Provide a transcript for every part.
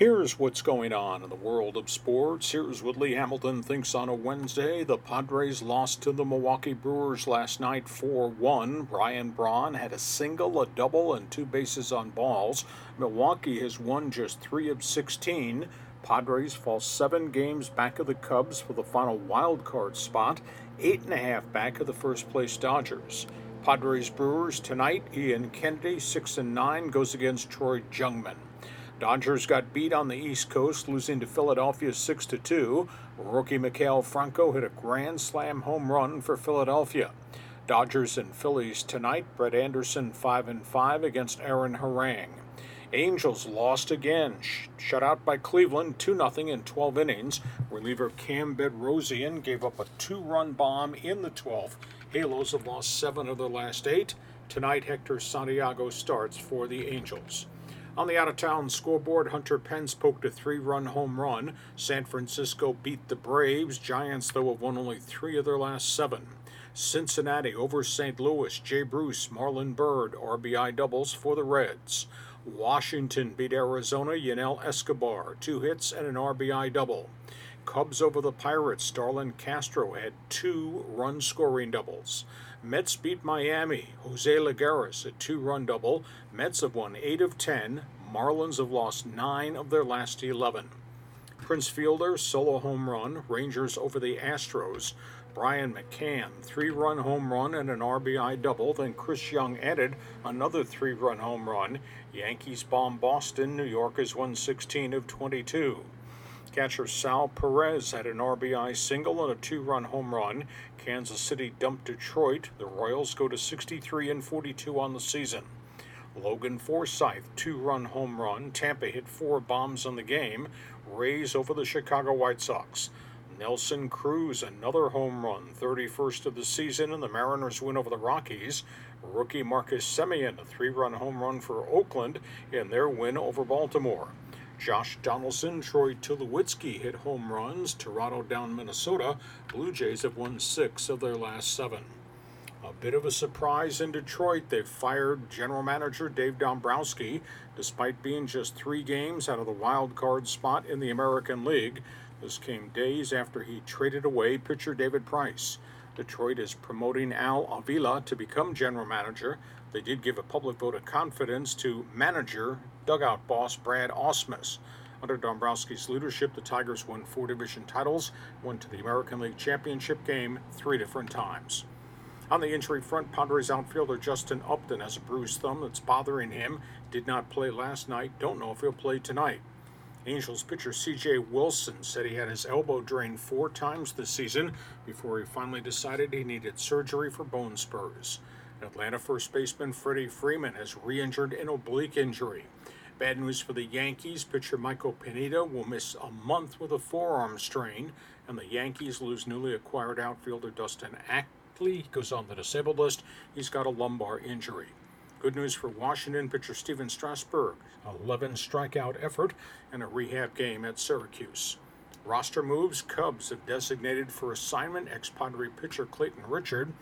Here's what's going on in the world of sports. Here's what Lee Hamilton thinks on a Wednesday. The Padres lost to the Milwaukee Brewers last night 4-1. Brian Braun had a single, a double, and two bases on balls. Milwaukee has won just 3 of 16. Padres fall 7 games back of the Cubs for the final wild card spot, 8.5 back of the first-place Dodgers. Padres Brewers tonight, Ian Kennedy, 6-9, goes against Troy Jungman. Dodgers got beat on the East Coast, losing to Philadelphia 6-2. Rookie Mikhail Franco hit a grand slam home run for Philadelphia. Dodgers and Phillies tonight, Brett Anderson 5-5 against Aaron Harang. Angels lost again, shut out by Cleveland 2-0 in 12 innings. Reliever Cam Bedrosian gave up a 2-run bomb in the 12th. Halos have lost 7 of their last 8. Tonight, Hector Santiago starts for the Angels. On the out-of-town scoreboard, Hunter Pence poked a 3-run home run. San Francisco beat the Braves. Giants, though, have won only 3 of their last 7. Cincinnati over St. Louis. Jay Bruce, Marlon Byrd, RBI doubles for the Reds. Washington beat Arizona. Yanel Escobar, 2 hits and an RBI double. Cubs over the Pirates. Starlin Castro had 2 run-scoring doubles. Mets beat Miami. Jose Laguerre, a 2-run double. Mets have won 8 of 10. Marlins have lost 9 of their last 11. Prince Fielder, solo home run. Rangers over the Astros. Brian McCann, 3-run home run and an RBI double. Then Chris Young added another 3-run home run. Yankees bomb Boston. New York has won 16 of 22. Catcher Sal Perez had an RBI single and a 2-run home run. Kansas City dumped Detroit. The Royals go to 63-42 on the season. Logan Forsythe, 2-run home run. Tampa hit 4 bombs in the game. Rays over the Chicago White Sox. Nelson Cruz, another home run, 31st of the season, and the Mariners win over the Rockies. Rookie Marcus Semien, a 3-run home run for Oakland in their win over Baltimore. Josh Donaldson, Troy Tulowitzki hit home runs. Toronto down Minnesota. Blue Jays have won 6 of their last 7. A bit of a surprise in Detroit. They've fired general manager Dave Dombrowski, despite being just 3 games out of the wild card spot in the American League. This came days after he traded away pitcher David Price. Detroit is promoting Al Avila to become general manager. They did give a public vote of confidence to manager, dugout boss Brad Ausmus. Under Dombrowski's leadership, the Tigers won 4 division titles, went to the American League Championship game 3 different times. On the injury front, Padres outfielder Justin Upton has a bruised thumb that's bothering him. Did not play last night. Don't know if he'll play tonight. Angels pitcher CJ Wilson said he had his elbow drained 4 times this season before he finally decided he needed surgery for bone spurs. Atlanta first baseman Freddie Freeman has re-injured an oblique injury. Bad news for the Yankees. Pitcher Michael Pineda will miss a month with a forearm strain, and the Yankees lose newly acquired outfielder Dustin Ackley. He goes on the disabled list. He's got a lumbar injury. Good news for Washington pitcher Steven Strasburg, 11 strikeout effort and a rehab game at Syracuse. Roster moves, Cubs have designated for assignment ex-Padre pitcher Clayton Richard,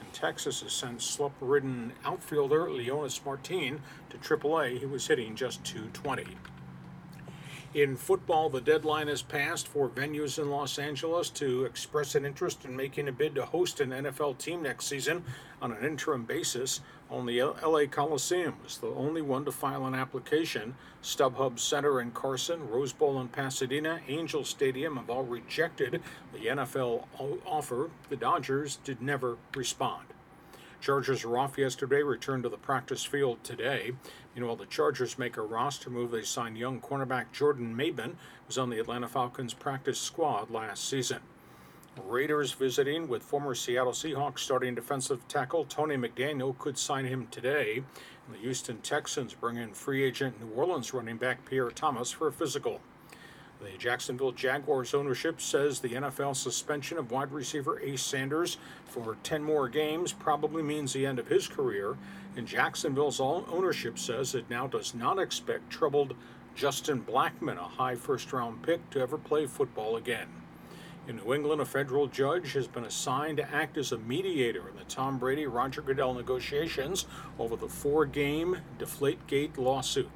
and Texas has sent slump-ridden outfielder Leonis Martin to AAA. He was hitting just .220. In football, the deadline has passed for venues in Los Angeles to express an interest in making a bid to host an NFL team next season on an interim basis. Only LA Coliseum is the only one to file an application. StubHub Center in Carson, Rose Bowl in Pasadena, Angel Stadium have all rejected the NFL offer. The Dodgers did never respond. Chargers are off yesterday, return to the practice field today. Meanwhile, the Chargers make a roster move. They sign young cornerback Jordan Maben, who's on the Atlanta Falcons practice squad last season. Raiders visiting with former Seattle Seahawks starting defensive tackle Tony McDaniel, could sign him today. And the Houston Texans bring in free agent New Orleans running back Pierre Thomas for a physical. The Jacksonville Jaguars ownership says the NFL suspension of wide receiver Ace Sanders for 10 more games probably means the end of his career, and Jacksonville's ownership says it now does not expect troubled Justin Blackmon, a high first-round pick, to ever play football again. In New England, a federal judge has been assigned to act as a mediator in the Tom Brady-Roger Goodell negotiations over the 4-game Deflategate lawsuit.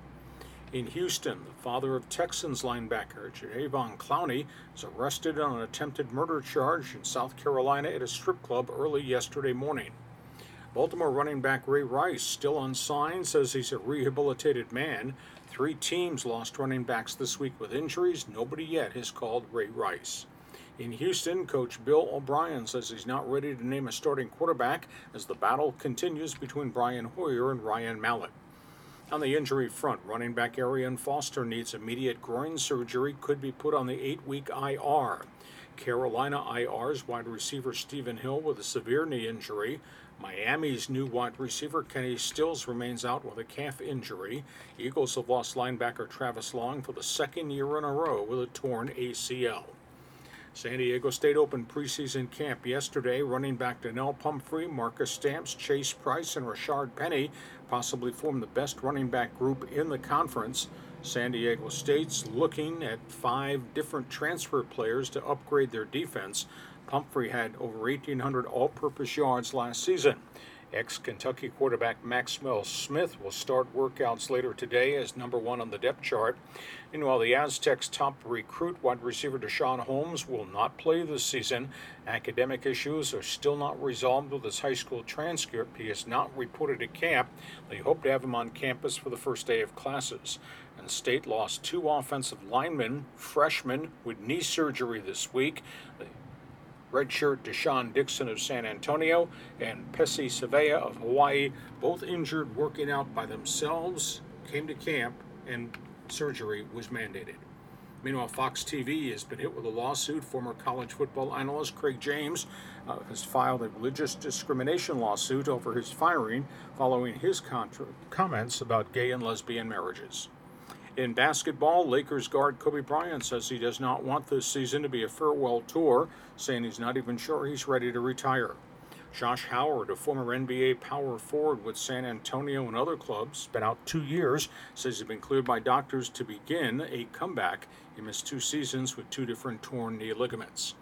In Houston, the father of Texans linebacker Ja'Von Clowney was arrested on an attempted murder charge in South Carolina at a strip club early yesterday morning. Baltimore running back Ray Rice, still unsigned, says he's a rehabilitated man. 3 teams lost running backs this week with injuries. Nobody yet has called Ray Rice. In Houston, Coach Bill O'Brien says he's not ready to name a starting quarterback as the battle continues between Brian Hoyer and Ryan Mallett. On the injury front, running back Arian Foster needs immediate groin surgery, could be put on the 8-week IR. Carolina IR's wide receiver Stephen Hill with a severe knee injury. Miami's new wide receiver Kenny Stills remains out with a calf injury. Eagles have lost linebacker Travis Long for the second year in a row with a torn ACL. San Diego State opened preseason camp yesterday. Running back Donnell Pumphrey, Marcus Stamps, Chase Price, and Rashard Penny possibly form the best running back group in the conference. San Diego State's looking at 5 different transfer players to upgrade their defense. Pumphrey had over 1,800 all-purpose yards last season. Ex-Kentucky quarterback Maxwell Smith will start workouts later today as number 1 on the depth chart. Meanwhile, the Aztecs' top recruit, wide receiver Deshaun Holmes, will not play this season. Academic issues are still not resolved with his high school transcript. He is not reported to camp. They hope to have him on campus for the first day of classes. And State lost 2 offensive linemen, freshmen, with knee surgery this week. Redshirt Deshaun Dixon of San Antonio and Pesi Savea of Hawaii, both injured working out by themselves, came to camp and surgery was mandated. Meanwhile, Fox TV has been hit with a lawsuit. Former college football analyst Craig James has filed a religious discrimination lawsuit over his firing following his comments about gay and lesbian marriages. In basketball, Lakers guard Kobe Bryant says he does not want this season to be a farewell tour, saying he's not even sure he's ready to retire. Josh Howard, a former NBA power forward with San Antonio and other clubs, been out 2 years, says he's been cleared by doctors to begin a comeback. He missed 2 seasons with 2 different torn knee ligaments.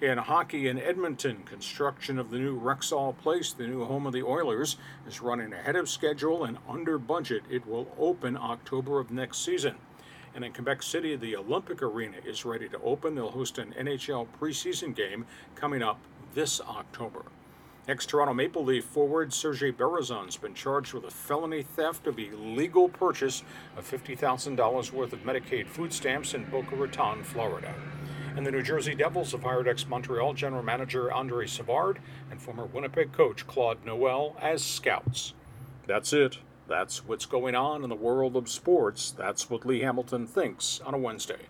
In hockey in Edmonton, construction of the new Rexall Place, the new home of the Oilers, is running ahead of schedule and under budget. It will open October of next season. And in Quebec City, the Olympic Arena is ready to open. They'll host an NHL preseason game coming up this October. Ex-Toronto Maple Leaf forward Sergei Berezon's been charged with a felony theft of illegal purchase of $50,000 worth of Medicaid food stamps in Boca Raton, Florida. And the New Jersey Devils have hired ex-Montreal general manager Andre Savard and former Winnipeg coach Claude Noel as scouts. That's it. That's what's going on in the world of sports. That's what Lee Hamilton thinks on a Wednesday.